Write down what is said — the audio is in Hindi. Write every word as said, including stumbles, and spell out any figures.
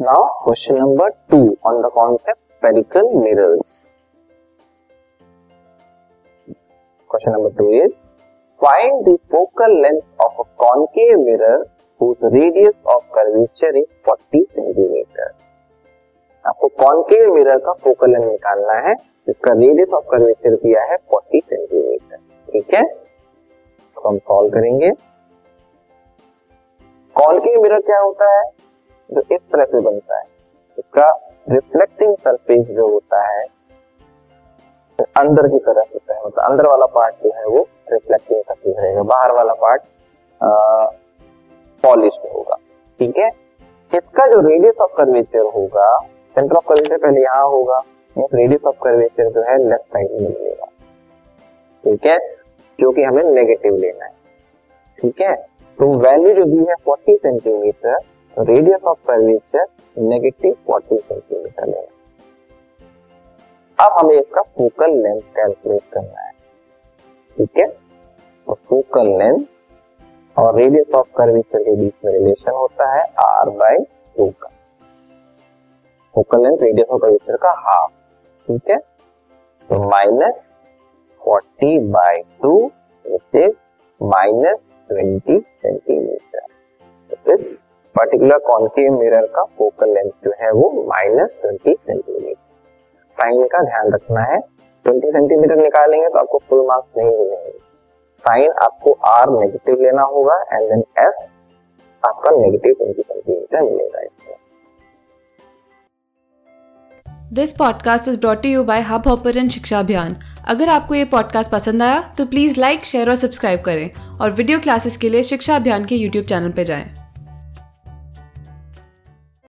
Now question number two on the concept spherical mirrors. Question number two is find the focal length of a concave mirror whose radius of curvature is forty centimetre. आपको कॉनकेव मिरर का फोकल लेंथ निकालना है जिसका रेडियस ऑफ कर्वेचर दिया है फोर्टी सेंटीमीटर. ठीक है, इसको हम सॉल्व करेंगे. कॉनकेव मिरर क्या होता है? जो इस तरह से बनता है, इसका रिफ्लेक्टिंग सरफेस जो होता है अंदर की तरफ होता है, मतलब अंदर वाला पार्ट जो है वो रिफ्लेक्टिंग सरफेस रहेगा, बाहर वाला पार्ट पॉलिश्ड होगा. ठीक है, इसका जो रेडियस ऑफ कर्वेचर होगा, सेंटर ऑफ कर्वेचर पहले यहाँ होगा, रेडियस ऑफ कर्वेचर जो है लेफ्ट साइड में मिलेगा. ठीक है, जो कि हमें नेगेटिव लेना है. ठीक है, तो वैल्यू जो दी है forty centimetre, radius of curvature negative forty centimetre लेना. अब हमें इसका फोकल लेंथ कैलकुलेट करना है. ठीक है, तो फोकल लेंथ और रेडियस ऑफ कर्वेचर के बीच में रिलेशन होता है आर बाई टू का. Focal length radius of curvature का हाफ. ठीक है, तो minus forty by two which is minus twenty centimetre. इस पर्टिकुलर कॉनकेव मिरर का फोकल लेंथ जो है वो माइनस ट्वेंटी सेंटीमीटर. साइन का ध्यान रखना है, ट्वेंटी सेंटीमीटर निकालेंगे तो आपको फुल मार्क्स नहीं मिलेंगे. साइन आपको आर नेगेटिव लेना होगा एंड देन एफ आपका नेगेटिव ट्वेंटी सेंटीमीटर मिलेगा इसमें. This podcast is brought to you by Hubhopper and Shiksha Abhiyan. अगर आपको ये पॉडकास्ट पसंद आया तो प्लीज़ लाइक, शेयर और सब्सक्राइब करें और वीडियो क्लासेस के लिए शिक्षा अभियान के यूट्यूब चैनल पर जाएं.